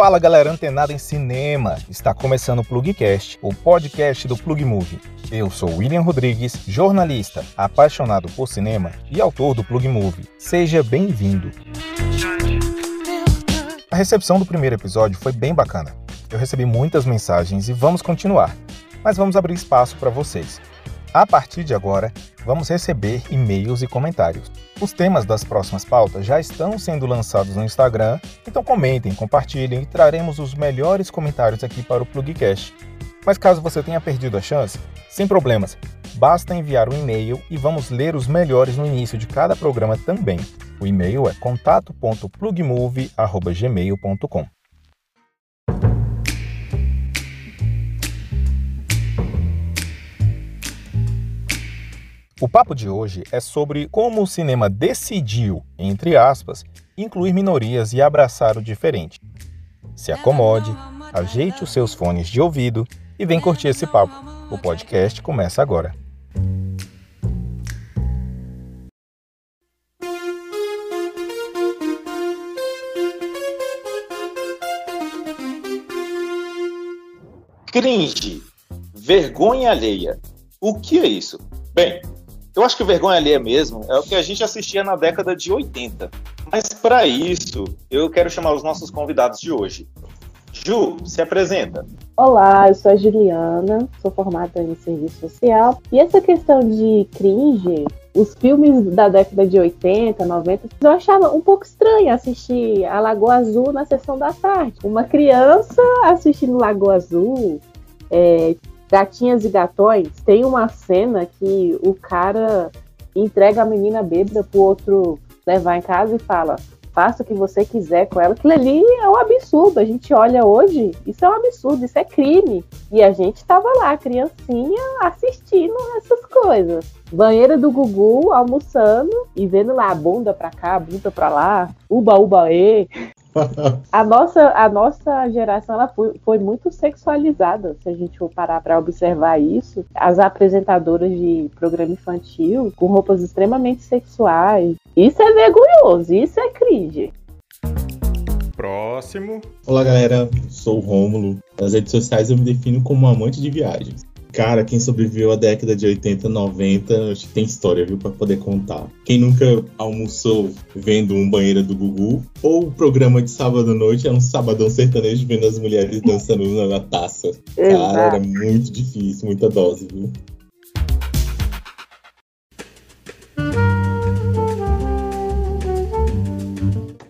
Fala galera antenada em cinema, está começando o Plugcast, o podcast do Plugmovie. Eu sou William Rodrigues, jornalista, apaixonado por cinema e autor do Plugmovie. Seja bem-vindo. A recepção do primeiro episódio foi bem bacana. Eu recebi muitas mensagens e vamos continuar, mas vamos abrir espaço para vocês. A partir de agora, vamos receber e-mails e comentários. Os temas das próximas pautas já estão sendo lançados no Instagram, então comentem, compartilhem e traremos os melhores comentários aqui para o Plugcast. Mas caso você tenha perdido a chance, sem problemas, basta enviar um e-mail e vamos ler os melhores no início de cada programa também. O e-mail é contato.plugmovie@gmail.com. O papo de hoje é sobre como o cinema decidiu, entre aspas, incluir minorias e abraçar o diferente. Se acomode, ajeite os seus fones de ouvido e vem curtir esse papo. O podcast começa agora. Cringe. Vergonha alheia. O que é isso? Bem... eu acho que vergonha alheia mesmo é o que a gente assistia na década de 80. Mas para isso, eu quero chamar os nossos convidados de hoje. Ju, se apresenta. Olá, eu sou a Juliana, sou formada em serviço social. E essa questão de cringe, os filmes da década de 80, 90, eu achava um pouco estranho assistir a Lagoa Azul na Sessão da Tarde. Uma criança assistindo Lagoa Azul... Gatinhas e Gatões, tem uma cena que o cara entrega a menina bêbada pro outro levar em casa e fala, faça o que você quiser com ela. Aquilo ali é um absurdo, a gente olha hoje, isso é um absurdo, isso é crime. E a gente tava lá, criancinha, assistindo essas coisas. Banheira do Gugu, almoçando e vendo lá a bunda pra cá, bunda pra lá, uba, uba, e... A nossa geração ela foi muito sexualizada. Se a gente for parar para observar isso, as apresentadoras de programa infantil com roupas extremamente sexuais. Isso é vergonhoso, isso é cringe. Próximo. Olá galera, sou o Rômulo. Nas redes sociais eu me defino como amante de viagens. Cara, quem sobreviveu à década de 80, 90, acho que tem história, viu, pra poder contar. Quem nunca almoçou vendo um Banheira do Gugu, ou o programa de sábado à noite, era um sabadão sertanejo vendo as mulheres dançando na taça. Cara, era muito difícil, muita dose, viu?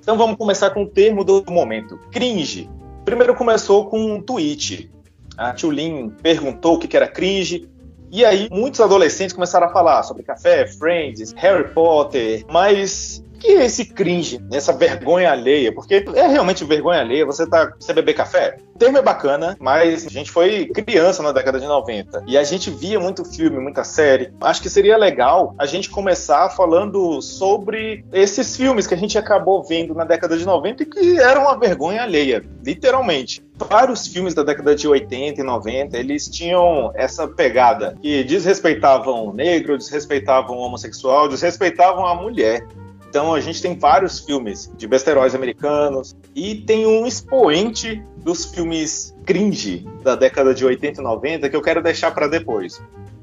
Então vamos começar com o termo do momento, cringe. Primeiro começou com um tweet. A Tio Lin perguntou o que era cringe, e aí muitos adolescentes começaram a falar sobre café, Friends, Harry Potter, mas o que é esse cringe, essa vergonha alheia? Porque é realmente vergonha alheia, você beber café? O termo é bacana, mas a gente foi criança na década de 90, e a gente via muito filme, muita série. Acho que seria legal a gente começar falando sobre esses filmes que a gente acabou vendo na década de 90 e que eram uma vergonha alheia, literalmente. Vários filmes da década de 80 e 90, eles tinham essa pegada que desrespeitavam o negro, desrespeitavam o homossexual, desrespeitavam a mulher. Então a gente tem vários filmes de besteróis americanos e tem um expoente dos filmes cringe da década de 80 e 90 que eu quero deixar para depois.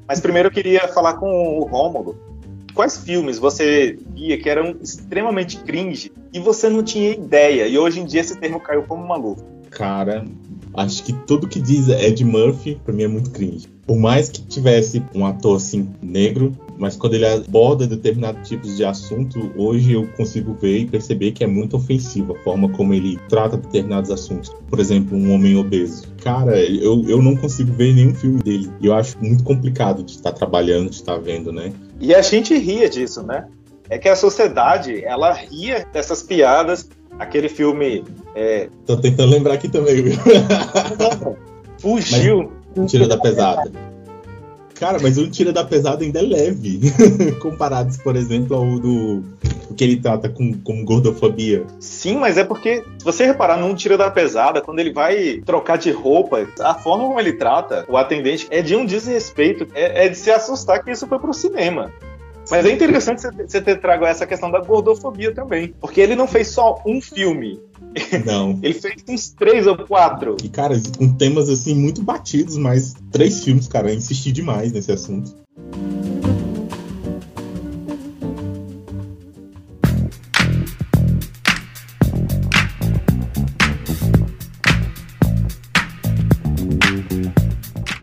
Mas primeiro eu queria falar com o Rômulo. Quais filmes você via que eram extremamente cringe e você não tinha ideia? E hoje em dia esse termo caiu como uma luva. Cara, acho que tudo que diz Eddie Murphy, pra mim é muito cringe. Por mais que tivesse um ator, assim, negro, mas quando ele aborda determinado tipo de assunto, hoje eu consigo ver e perceber que é muito ofensiva a forma como ele trata determinados assuntos. Por exemplo, um homem obeso. Cara, eu não consigo ver nenhum filme dele. E eu acho muito complicado de estar trabalhando, de estar vendo, né? E a gente ria disso, né? É que a sociedade, ela ria dessas piadas. Aquele filme... Tô tentando lembrar aqui também, viu? Fugiu. Um Tira da Pesada. Cara, mas um Tira da Pesada ainda é leve. Comparado, por exemplo, ao do... o que ele trata com gordofobia. Sim, mas é porque, se você reparar num Tira da Pesada, quando ele vai trocar de roupa, a forma como ele trata o atendente é de um desrespeito. É de se assustar que isso foi pro cinema. Mas é interessante você ter trago essa questão da gordofobia também, porque ele não fez só um filme. Não. Ele fez uns 3 ou 4. E, cara, com temas, assim, muito batidos, mas 3 filmes, cara, eu insisti demais nesse assunto.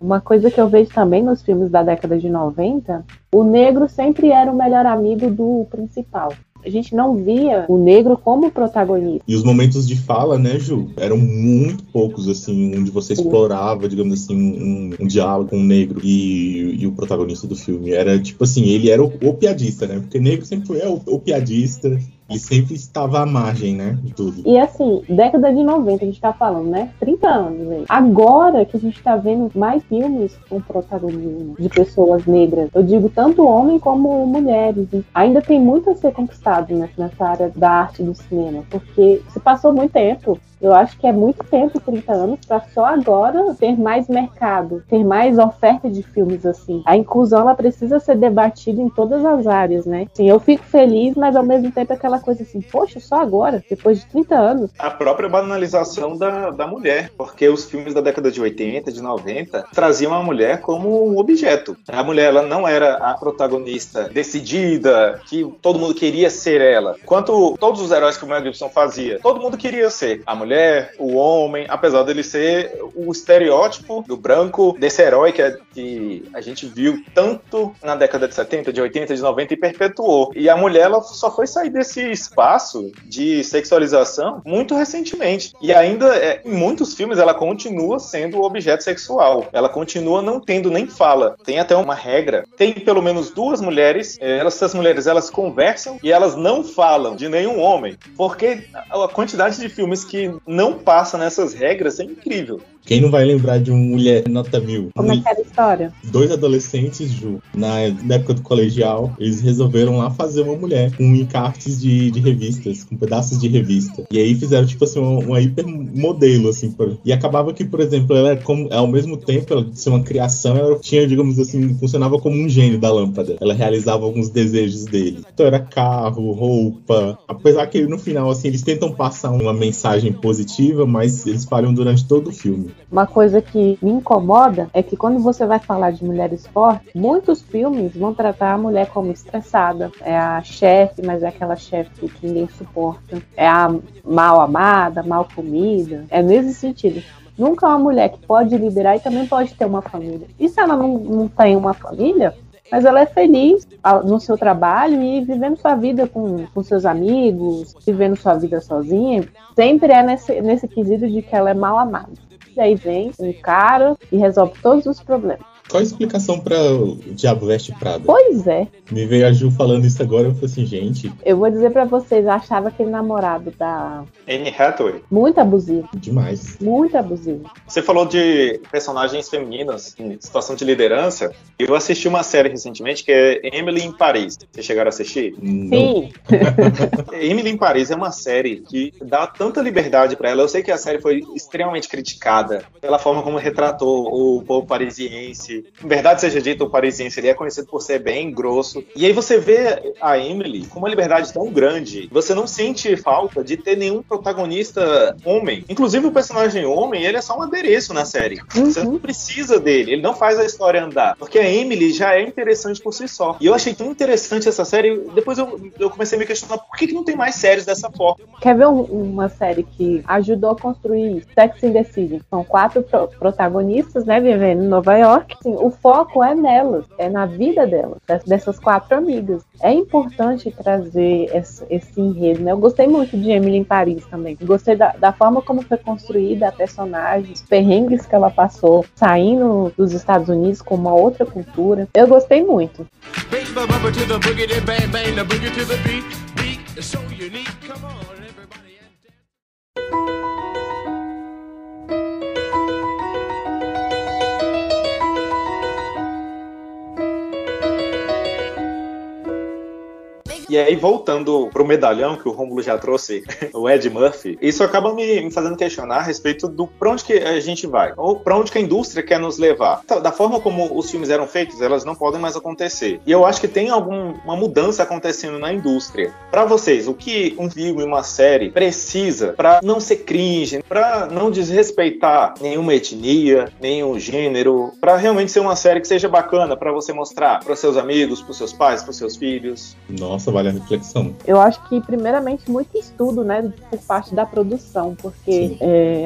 Uma coisa que eu vejo também nos filmes da década de 90, o negro sempre era o melhor amigo do principal. A gente não via o negro como protagonista. E os momentos de fala, né, Ju? Eram muito poucos, assim, onde você explorava, digamos assim, um diálogo com o negro e o protagonista do filme. Era, tipo assim, ele era o piadista, né? Porque negro sempre é o piadista e sempre estava à margem, né, de tudo. E assim, década de 90, a gente tá falando, né? 30 anos aí. Agora que a gente tá vendo mais filmes com protagonismo de pessoas negras, eu digo tanto homem como mulheres. Ainda tem muito a ser conquistado nessa área da arte do cinema, porque se passou muito tempo. Eu acho que é muito tempo, 30 anos, pra só agora ter mais mercado, ter mais oferta de filmes, assim. A inclusão, ela precisa ser debatida em todas as áreas, né? Assim, eu fico feliz, mas ao mesmo tempo aquela coisa assim, poxa, só agora, depois de 30 anos. A própria banalização da mulher, porque os filmes da década de 80, de 90, traziam a mulher como um objeto. A mulher, ela não era a protagonista decidida, que todo mundo queria ser ela. Quanto todos os heróis que o Mel Gibson fazia, todo mundo queria ser a mulher, o homem, apesar dele ser o estereótipo do branco, desse herói que a gente viu tanto na década de 70, de 80, de 90 e perpetuou. E a mulher, ela só foi sair desse espaço de sexualização muito recentemente. E ainda, em muitos filmes, ela continua sendo o objeto sexual. Ela continua não tendo nem fala. Tem até uma regra. Tem pelo menos 2 mulheres. Essas mulheres, elas conversam e elas não falam de nenhum homem. Porque a quantidade de filmes que não passa nessas regras é incrível. Quem não vai lembrar de um Mulher Nota Mil? Como é que era a história? 2 adolescentes, Ju, na época do colegial, eles resolveram lá fazer uma mulher com encartes de revistas, com pedaços de revista. E aí fizeram, tipo assim, uma hipermodelo, assim. E acabava que, por exemplo, ela, ao mesmo tempo, ela ser uma criação, ela tinha, digamos assim, funcionava como um gênio da lâmpada. Ela realizava alguns desejos dele. Então era carro, roupa. Apesar que no final, assim, eles tentam passar uma mensagem positiva, mas eles falham durante todo o filme. Uma coisa que me incomoda é que quando você vai falar de mulheres fortes, muitos filmes vão tratar a mulher como estressada. É a chefe, mas é aquela chefe que ninguém suporta. É a mal amada, mal comida. É nesse sentido. Nunca uma mulher que pode liderar e também pode ter uma família. E se ela não tem uma família, mas ela é feliz no seu trabalho e vivendo sua vida com seus amigos, vivendo sua vida sozinha, sempre é nesse quesito de que ela é mal amada. E aí vem um cara e resolve todos os problemas. Qual a explicação pra o Diabo Veste Prada? Pois é. Me veio a Ju falando isso agora, eu falei assim, gente... Eu vou dizer pra vocês, eu achava aquele namorado da... Anne Hathaway. Muito abusivo. Demais. Muito abusivo. Você falou de personagens femininas em situação de liderança. Eu assisti uma série recentemente que é Emily em Paris. Vocês chegaram a assistir? Sim. Emily em Paris é uma série que dá tanta liberdade pra ela. Eu sei que a série foi extremamente criticada pela forma como retratou o povo parisiense. Em verdade seja dito, o parisiense ele é conhecido por ser bem grosso. E aí você vê a Emily com uma liberdade tão grande. Você não sente falta de ter nenhum protagonista homem. Inclusive o personagem homem, ele é só um adereço na série. Uhum. Você não precisa dele. Ele não faz a história andar. Porque a Emily já é interessante por si só. E eu achei tão interessante essa série. Depois eu comecei a me questionar por que não tem mais séries dessa forma. Quer ver uma série que ajudou a construir Sex and the City? São 4 protagonistas, né, vivendo em Nova York. Assim, o foco é nelas, é na vida delas, dessas 4 amigas. É importante trazer esse enredo, né? Eu gostei muito de Emily em Paris também. Gostei da forma como foi construída a personagem, os perrengues que ela passou, saindo dos Estados Unidos com uma outra cultura. Eu gostei muito. E E aí, voltando pro medalhão que o Rômulo já trouxe, o Eddie Murphy, isso acaba me fazendo questionar a respeito do pra onde que a gente vai, ou pra onde que a indústria quer nos levar. Da forma como os filmes eram feitos, elas não podem mais acontecer. E eu acho que tem uma mudança acontecendo na indústria. Pra vocês, o que um filme, uma série precisa pra não ser cringe, pra não desrespeitar nenhuma etnia, nenhum gênero, pra realmente ser uma série que seja bacana pra você mostrar pros seus amigos, pros seus pais, pros seus filhos? Nossa, vale a reflexão. Eu acho que, primeiramente, muito estudo, né, por parte da produção, porque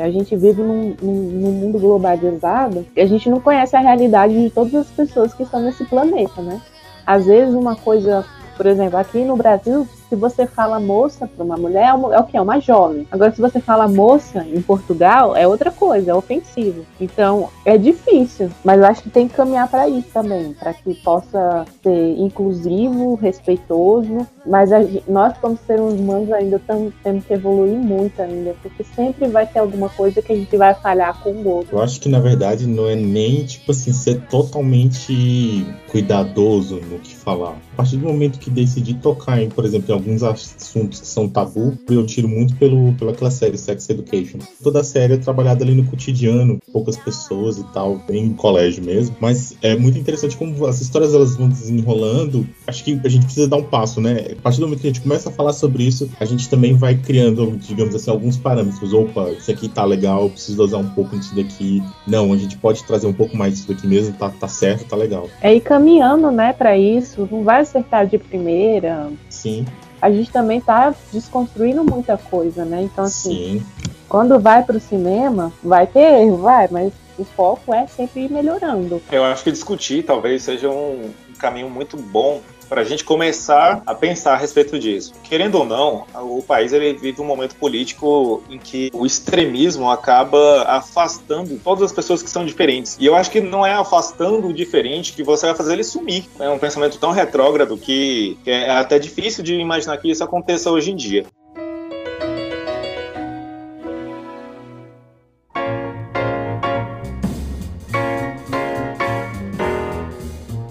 a gente vive num mundo globalizado e a gente não conhece a realidade de todas as pessoas que estão nesse planeta, né? Às vezes uma coisa, por exemplo, aqui no Brasil, se você fala moça para uma mulher, é o que? É uma jovem. Agora, se você fala moça em Portugal, é outra coisa, é ofensivo. Então, é difícil, mas eu acho que tem que caminhar para isso também, para que possa ser inclusivo, respeitoso, mas nós, como seres humanos, ainda temos que evoluir muito ainda, porque sempre vai ter alguma coisa que a gente vai falhar com o outro. Eu acho que, na verdade, não é nem, tipo assim, ser totalmente cuidadoso no que falar. A partir do momento que decidi tocar em, por exemplo, alguns assuntos que são tabu, eu tiro muito pelaquela série Sex Education. Toda a série é trabalhada ali no cotidiano, poucas pessoas e tal, em colégio mesmo, mas é muito interessante como as histórias elas vão desenrolando. Acho que a gente precisa dar um passo, né? A partir do momento que a gente começa a falar sobre isso, a gente também vai criando, digamos assim, alguns parâmetros. Opa, isso aqui tá legal, preciso dosar um pouco disso daqui. Não, a gente pode trazer um pouco mais disso daqui mesmo, tá certo, tá legal. É ir caminhando, né, pra isso, não vai acertar de primeira. Sim. A gente também tá desconstruindo muita coisa, né? Então, assim, Quando vai pro cinema, vai ter erro, mas o foco é sempre ir melhorando. Eu acho que discutir talvez seja um caminho muito bom para a gente começar a pensar a respeito disso. Querendo ou não, o país ele vive um momento político em que o extremismo acaba afastando todas as pessoas que são diferentes. E eu acho que não é afastando o diferente que você vai fazer ele sumir. É um pensamento tão retrógrado que é até difícil de imaginar que isso aconteça hoje em dia.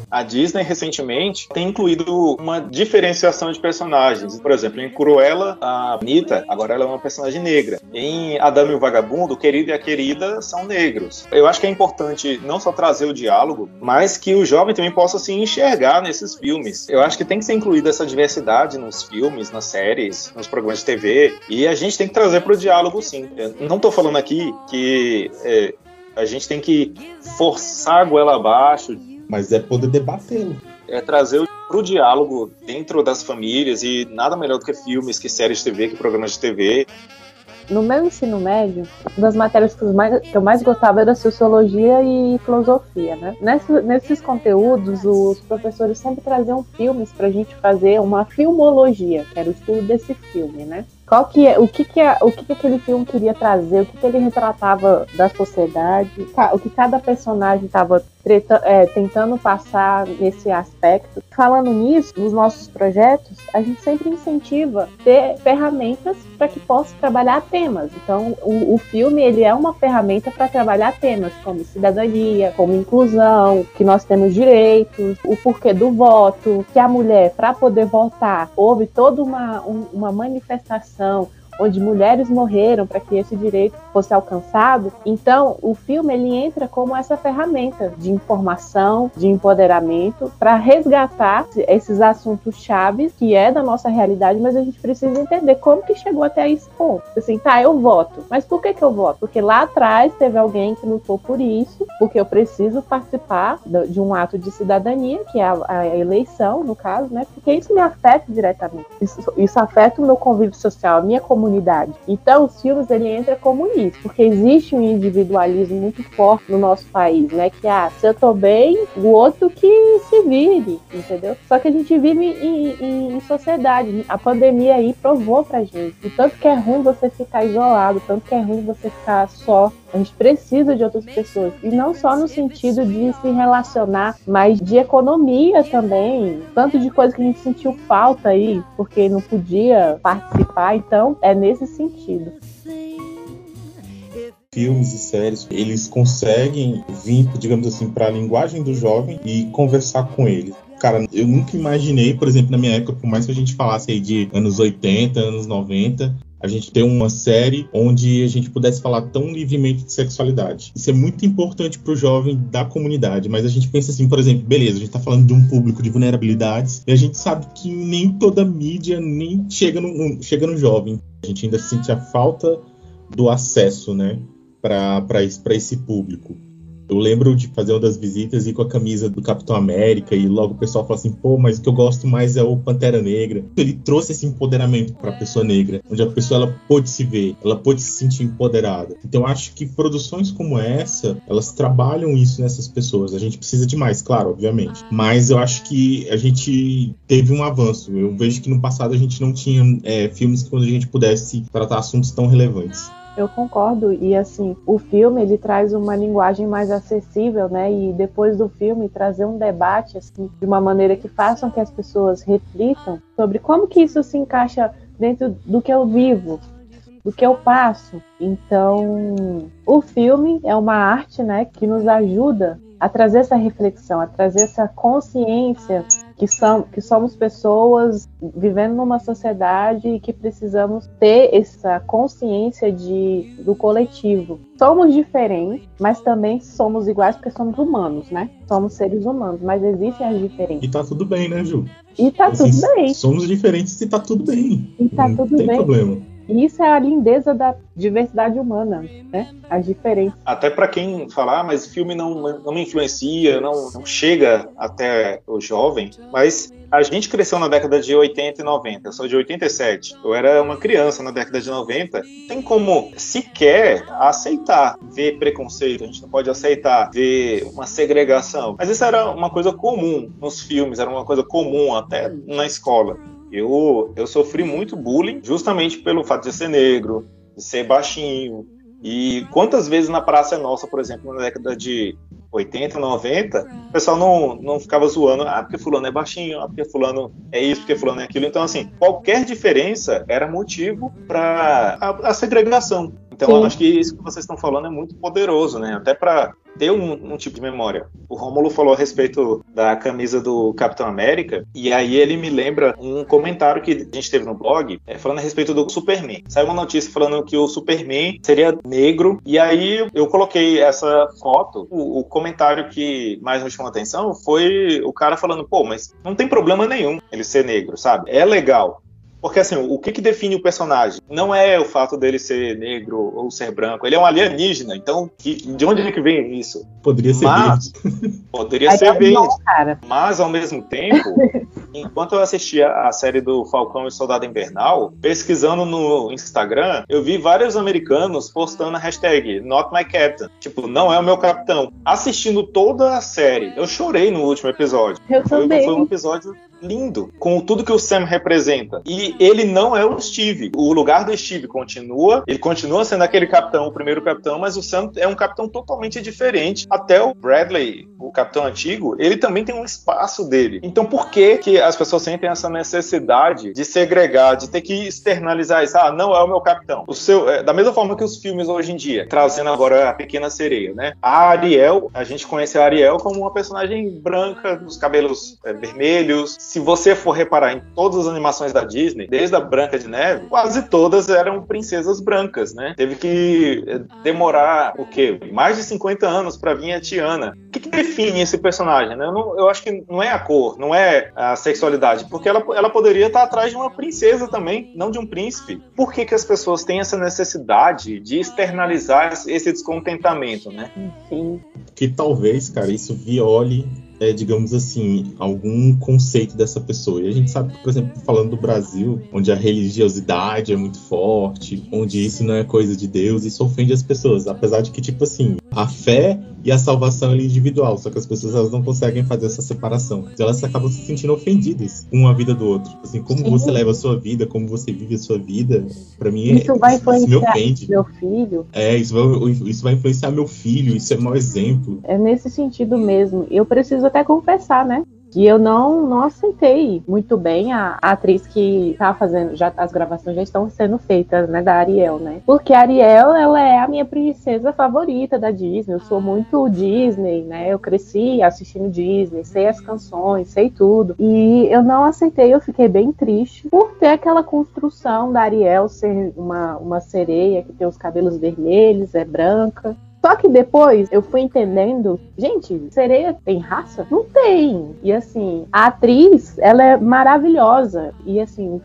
A Disney, recentemente, tem incluído uma diferenciação de personagens. Por exemplo, em Cruella, a Anita, agora ela é uma personagem negra. Em Adão e o Vagabundo, o querido e a querida são negros. Eu acho que é importante não só trazer o diálogo, mas que o jovem também possa se enxergar nesses filmes. Eu acho que tem que ser incluída essa diversidade nos filmes, nas séries, nos programas de TV. E a gente tem que trazer para o diálogo, sim. Eu não tô falando aqui que a gente tem que forçar a goela abaixo, mas é poder debater. É trazer pro diálogo dentro das famílias, e nada melhor do que filmes, que séries de TV, que programas de TV. No meu ensino médio, uma das matérias que eu mais gostava era sociologia e filosofia, né? Nesses conteúdos, os professores sempre traziam filmes pra gente fazer uma filmologia, que era o estudo desse filme, né? O que aquele filme queria trazer, o que ele retratava da sociedade, o que cada personagem estava tentando passar nesse aspecto. Falando nisso, nos nossos projetos, a gente sempre incentiva ter ferramentas para que possa trabalhar temas. Então, o filme ele é uma ferramenta para trabalhar temas como cidadania, como inclusão, que nós temos direitos, o porquê do voto, que a mulher, para poder votar, houve toda uma manifestação onde mulheres morreram para que esse direito fosse alcançado. Então, o filme ele entra como essa ferramenta de informação, de empoderamento, para resgatar esses assuntos chaves que é da nossa realidade, mas a gente precisa entender como que chegou até esse ponto. Assim, eu voto, mas por que eu voto? Porque lá atrás teve alguém que lutou por isso, porque eu preciso participar de um ato de cidadania, que é a eleição, no caso, né? Porque isso me afeta diretamente. Isso afeta o meu convívio social, a minha comunidade. Então, os filmes, ele entra como isso, porque existe um individualismo muito forte no nosso país, né? Que, se eu tô bem, o outro que se vire, entendeu? Só que a gente vive em sociedade. A pandemia aí provou pra gente. E tanto que é ruim você ficar isolado, tanto que é ruim você ficar só. A gente precisa de outras pessoas. E não só no sentido de se relacionar, mas de economia também. Tanto de coisa que a gente sentiu falta aí, porque não podia participar. Então, é nesse sentido. Filmes e séries, eles conseguem vir, digamos assim, para a linguagem do jovem e conversar com ele. Cara, eu nunca imaginei, por exemplo, na minha época, por mais que a gente falasse aí de anos 80, anos 90, a gente ter uma série onde a gente pudesse falar tão livremente de sexualidade. Isso é muito importante pro jovem da comunidade, mas a gente pensa assim, por exemplo, beleza, a gente tá falando de um público de vulnerabilidades e a gente sabe que nem toda mídia nem chega no jovem. A gente ainda sente a falta do acesso, né, pra esse público. Eu lembro de fazer uma das visitas e ir com a camisa do Capitão América e logo o pessoal fala assim, pô, mas o que eu gosto mais é o Pantera Negra. Ele trouxe esse empoderamento para a pessoa negra, onde a pessoa ela pôde se ver, ela pôde se sentir empoderada. Então eu acho que produções como essa, elas trabalham isso nessas pessoas. A gente precisa de mais, claro, obviamente. Mas eu acho que a gente teve um avanço. Eu vejo que no passado a gente não tinha filmes que quando a gente pudesse tratar assuntos tão relevantes. Eu concordo, e assim, o filme ele traz uma linguagem mais acessível, né, e depois do filme trazer um debate, assim, de uma maneira que façam que as pessoas reflitam sobre como que isso se encaixa dentro do que eu vivo, do que eu passo. Então, o filme é uma arte, né, que nos ajuda a trazer essa reflexão, a trazer essa consciência que somos pessoas vivendo numa sociedade e que precisamos ter essa consciência do coletivo. Somos diferentes, mas também somos iguais porque somos humanos, né? Somos seres humanos, mas existem as diferenças. E tá tudo bem, né, Ju? E tá assim, tudo bem. Somos diferentes e tá tudo bem. E tá tudo bem. Não tem problema. E isso é a lindeza da diversidade humana, né? As diferenças. Até para quem falar, mas o filme não influencia, não chega até o jovem, mas a gente cresceu na década de 80 e 90, eu sou de 87, eu era uma criança na década de 90, não tem como sequer aceitar ver preconceito, a gente não pode aceitar ver uma segregação, mas isso era uma coisa comum nos filmes, era uma coisa comum até na escola. Eu sofri muito bullying justamente pelo fato de ser negro, de ser baixinho. E quantas vezes na Praça é Nossa, por exemplo, na década de 80, 90, o pessoal não ficava zoando, porque fulano é baixinho, porque fulano é isso, porque fulano é aquilo. Então, assim, qualquer diferença era motivo para a segregação. Então, eu acho que isso que vocês estão falando é muito poderoso, né? Até para ter um tipo de memória. O Rômulo falou a respeito da camisa do Capitão América, e aí ele me lembra um comentário que a gente teve no blog, falando a respeito do Superman. Saiu uma notícia falando que o Superman seria negro, e aí eu coloquei essa foto. O comentário que mais me chamou a atenção foi o cara falando, pô, mas não tem problema nenhum ele ser negro, sabe? É legal. Porque, assim, o que define o personagem? Não é o fato dele ser negro ou ser branco. Ele é um alienígena, então de onde é que vem isso? Poderia ser verde. Poderia ser verde. Não, cara. Mas, ao mesmo tempo, enquanto eu assistia a série do Falcão e Soldado Invernal, pesquisando no Instagram, eu vi vários americanos postando a hashtag Not My Captain. Tipo, não é o meu capitão. Assistindo toda a série, eu chorei no último episódio. Eu também. Foi um episódio lindo, com tudo que o Sam representa. E ele não é o Steve. O lugar do Steve continua, ele continua sendo aquele capitão, o primeiro capitão, mas o Sam é um capitão totalmente diferente. Até o Bradley, o capitão antigo, ele também tem um espaço dele. Então por que as pessoas sentem essa necessidade de segregar, de ter que externalizar isso? Não é o meu capitão. Da mesma forma que os filmes hoje em dia, trazendo agora a Pequena Sereia, né? A Ariel, a gente conhece a Ariel como uma personagem branca, os cabelos vermelhos. Se você for reparar em todas as animações da Disney, desde a Branca de Neve, quase todas eram princesas brancas, né? Teve que demorar, mais de 50 anos para vir a Tiana. O que define esse personagem, né? Eu acho que não é a cor, não é a sexualidade, porque ela poderia estar atrás de uma princesa também, não de um príncipe. Por que as pessoas têm essa necessidade de externalizar esse descontentamento, né? Enfim. Que talvez, cara, isso viole... digamos assim, algum conceito dessa pessoa. E a gente sabe que, por exemplo, falando do Brasil, onde a religiosidade é muito forte, onde isso não é coisa de Deus, isso ofende as pessoas. Apesar de que, tipo assim, a fé e a salvação é individual, só que as pessoas elas não conseguem fazer essa separação. Elas acabam se sentindo ofendidas uma vida do outro. Assim, como você leva a sua vida, como você vive a sua vida, pra mim isso me ofende. Meu filho. Isso vai influenciar meu filho, isso é mau exemplo. É nesse sentido mesmo. Eu preciso até confessar, né? E eu não aceitei muito bem a atriz que tá fazendo, já, as gravações já estão sendo feitas, né, da Ariel, né? Porque a Ariel, ela é a minha princesa favorita da Disney, eu sou muito Disney, né? Eu cresci assistindo Disney, sei as canções, sei tudo. E eu não aceitei, eu fiquei bem triste por ter aquela construção da Ariel ser uma sereia que tem os cabelos vermelhos, é branca. Só que depois eu fui entendendo, gente, sereia tem raça? Não tem. E assim, a atriz, ela é maravilhosa. E assim,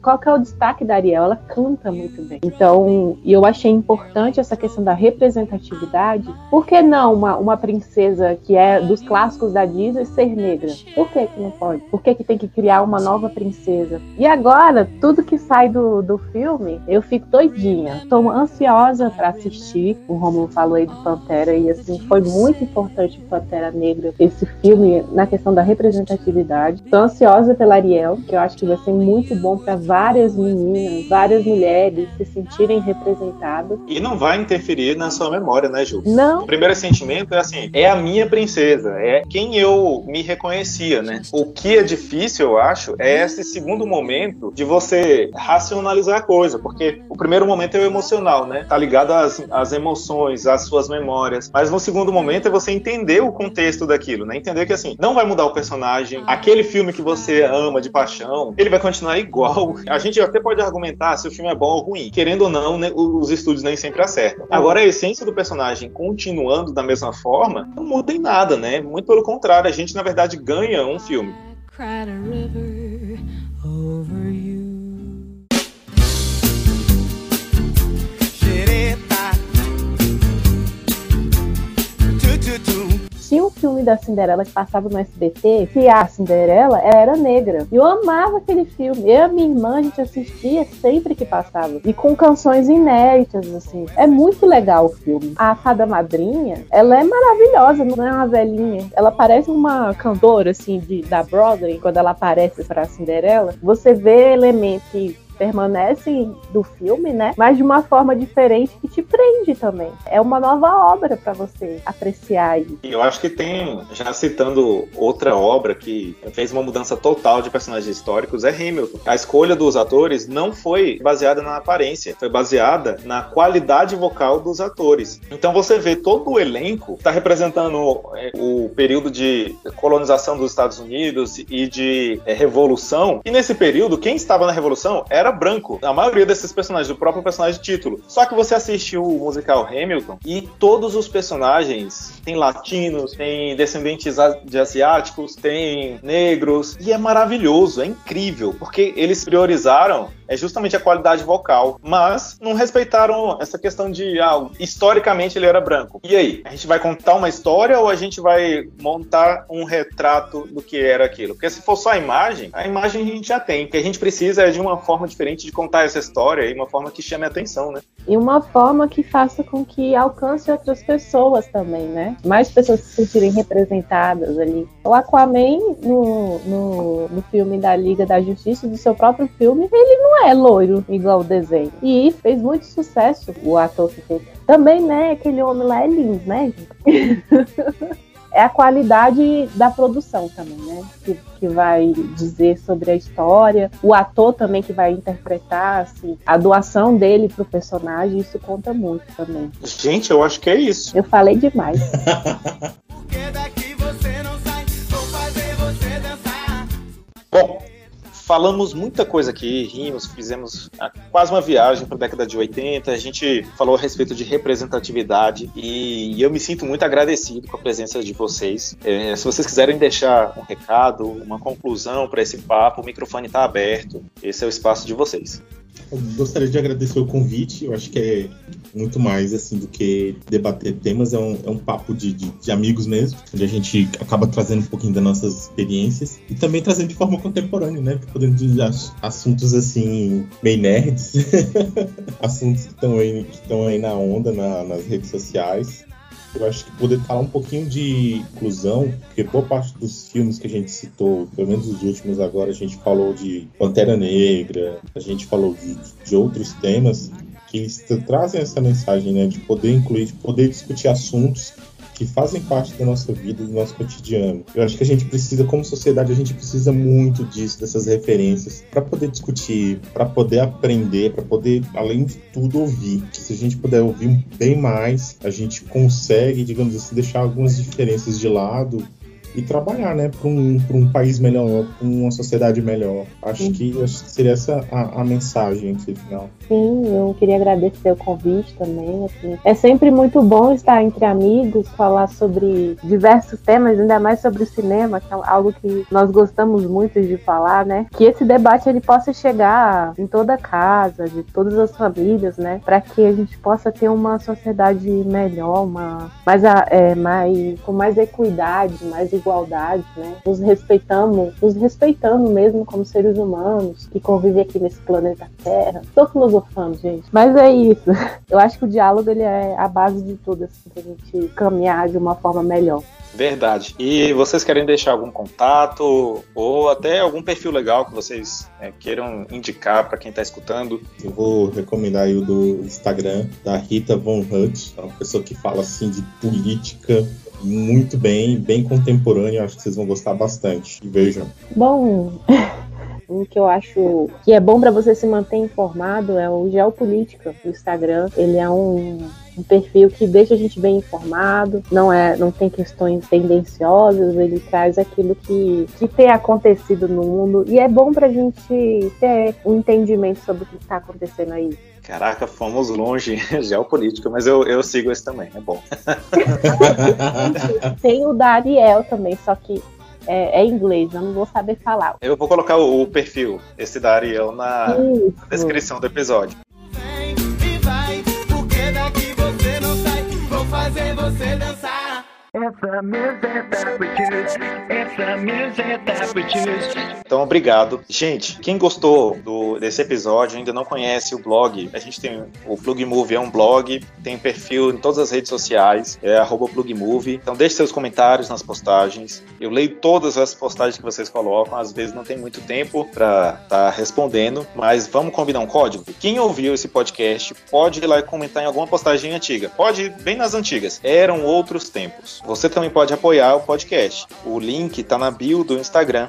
qual que é o destaque da Ariel? Ela canta muito bem. Então, eu achei importante essa questão da representatividade. Por que não uma princesa que é dos clássicos da Disney ser negra? Por que que não pode? Por que que tem que criar uma nova princesa? E agora, tudo que sai do filme, eu fico doidinha. Estou ansiosa para assistir. O Romulo falou do Pantera, e assim, foi muito importante o Pantera Negra, esse filme, na questão da representatividade. Tô ansiosa pela Ariel, que eu acho que vai ser muito bom para várias meninas, várias mulheres se sentirem representadas. E não vai interferir na sua memória, né, Ju? Não. O primeiro sentimento é assim, é a minha princesa, é quem eu me reconhecia, né? O que é difícil, eu acho, é esse segundo momento de você racionalizar a coisa, porque o primeiro momento é o emocional, né? Tá ligado às emoções, às suas memórias, mas no segundo momento é você entender o contexto daquilo, né? Entender que assim, não vai mudar o personagem, aquele filme que você ama de paixão, ele vai continuar igual. A gente até pode argumentar se o filme é bom ou ruim, querendo ou não, né, os estúdios nem sempre acertam. Agora, a essência do personagem continuando da mesma forma, não muda em nada, né? Muito pelo contrário, a gente na verdade ganha um filme. Tinha um filme da Cinderela que passava no SBT, que a Cinderela era negra. E eu amava aquele filme. Eu e minha irmã, a gente assistia sempre que passava. E com canções inéditas, assim. É muito legal o filme. A fada madrinha, ela é maravilhosa, não é uma velhinha. Ela parece uma cantora, assim, da Broadway, quando ela aparece pra Cinderela. Você vê elementos que permanecem do filme, né? Mas de uma forma diferente que te prende também. É uma nova obra pra você apreciar aí. E eu acho que tem, já citando outra obra que fez uma mudança total de personagens históricos, é Hamilton. A escolha dos atores não foi baseada na aparência, foi baseada na qualidade vocal dos atores. Então você vê todo o elenco tá representando o período de colonização dos Estados Unidos e de revolução. E nesse período, quem estava na revolução era branco. A maioria desses personagens, do próprio personagem de título. Só que você assistiu o musical Hamilton e todos os personagens, tem latinos, tem descendentes de asiáticos, tem negros, e é maravilhoso, é incrível, porque eles priorizaram justamente a qualidade vocal, mas não respeitaram essa questão de historicamente ele era branco. E aí? A gente vai contar uma história ou a gente vai montar um retrato do que era aquilo? Porque se for só a imagem a gente já tem. O que a gente precisa é de uma forma diferente de contar essa história e uma forma que chame a atenção, né? E uma forma que faça com que alcance outras pessoas também, né? Mais pessoas se sentirem representadas ali. O Aquaman, no filme da Liga da Justiça, do seu próprio filme, ele não é loiro igual o desenho. E fez muito sucesso o ator que fez. Também, né? Aquele homem lá é lindo, né? É a qualidade da produção também, né? Que vai dizer sobre a história. O ator também que vai interpretar, assim, a doação dele pro personagem, isso conta muito também. Gente, eu acho que é isso. Eu falei demais. Porque daqui você não sai, vou fazer você dançar. Bom, falamos muita coisa aqui, rimos, fizemos quase uma viagem para a década de 80, a gente falou a respeito de representatividade e eu me sinto muito agradecido com a presença de vocês. Se vocês quiserem deixar um recado, uma conclusão para esse papo, o microfone está aberto, esse é o espaço de vocês. Eu gostaria de agradecer o convite, eu acho que é muito mais assim do que debater temas, é um papo de amigos mesmo, onde a gente acaba trazendo um pouquinho das nossas experiências e também trazendo de forma contemporânea, né? Podendo dizer assuntos assim, meio nerds, assuntos que estão aí na onda, nas redes sociais. Eu acho que poder falar um pouquinho de inclusão, porque boa parte dos filmes que a gente citou, pelo menos os últimos agora, a gente falou de Pantera Negra, a gente falou de outros temas que trazem essa mensagem, né, de poder incluir, de poder discutir assuntos que fazem parte da nossa vida, do nosso cotidiano. Eu acho que a gente precisa, como sociedade, a gente precisa muito disso, dessas referências, para poder discutir, para poder aprender, para poder, além de tudo, ouvir. Se a gente puder ouvir bem mais, a gente consegue, digamos assim, deixar algumas diferenças de lado e trabalhar, né, para um país melhor, para uma sociedade melhor. Acho que seria essa a mensagem aqui, final. Sim, eu queria agradecer o convite também, assim. É sempre muito bom estar entre amigos, falar sobre diversos temas, ainda mais sobre o cinema, que é algo que nós gostamos muito de falar, né? Que esse debate ele possa chegar em toda casa, de todas as famílias, né? Para que a gente possa ter uma sociedade melhor, com mais equidade, mais igualdade, né? Nos respeitando mesmo como seres humanos que convivem aqui nesse planeta Terra. Estou filosofando, gente. Mas é isso. Eu acho que o diálogo ele é a base de tudo, assim, pra gente caminhar de uma forma melhor. Verdade. E vocês querem deixar algum contato ou até algum perfil legal que vocês queiram indicar para quem está escutando? Eu vou recomendar aí o do Instagram da Rita Von Hutt, uma pessoa que fala assim de política muito bem, bem contemporânea. Acho que vocês vão gostar bastante. Vejam. Bom, o que eu acho que é bom para você se manter informado é o Geopolítica do Instagram. Ele é um perfil que deixa a gente bem informado, não tem questões tendenciosas, ele traz aquilo que tem acontecido no mundo e é bom pra gente ter um entendimento sobre o que está acontecendo aí. Caraca, fomos longe, Geopolítica, mas eu sigo esse também, é bom. Tem o da Ariel também, só que é inglês, eu não vou saber falar. Eu vou colocar o perfil, esse da Ariel, na descrição do episódio. Fazer você dançar. Então, obrigado. Gente, quem gostou desse episódio ainda não conhece o blog, a gente tem o Plugmovie, é um blog, tem perfil em todas as redes sociais, é @Plugmovie. Então, deixe seus comentários nas postagens. Eu leio todas as postagens que vocês colocam, às vezes não tem muito tempo para estar respondendo, mas vamos combinar um código? Quem ouviu esse podcast pode ir lá e comentar em alguma postagem antiga. Pode ir bem nas antigas. Eram outros tempos. Você também pode apoiar o podcast. O link está na bio do Instagram.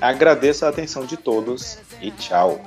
Agradeço a atenção de todos e tchau.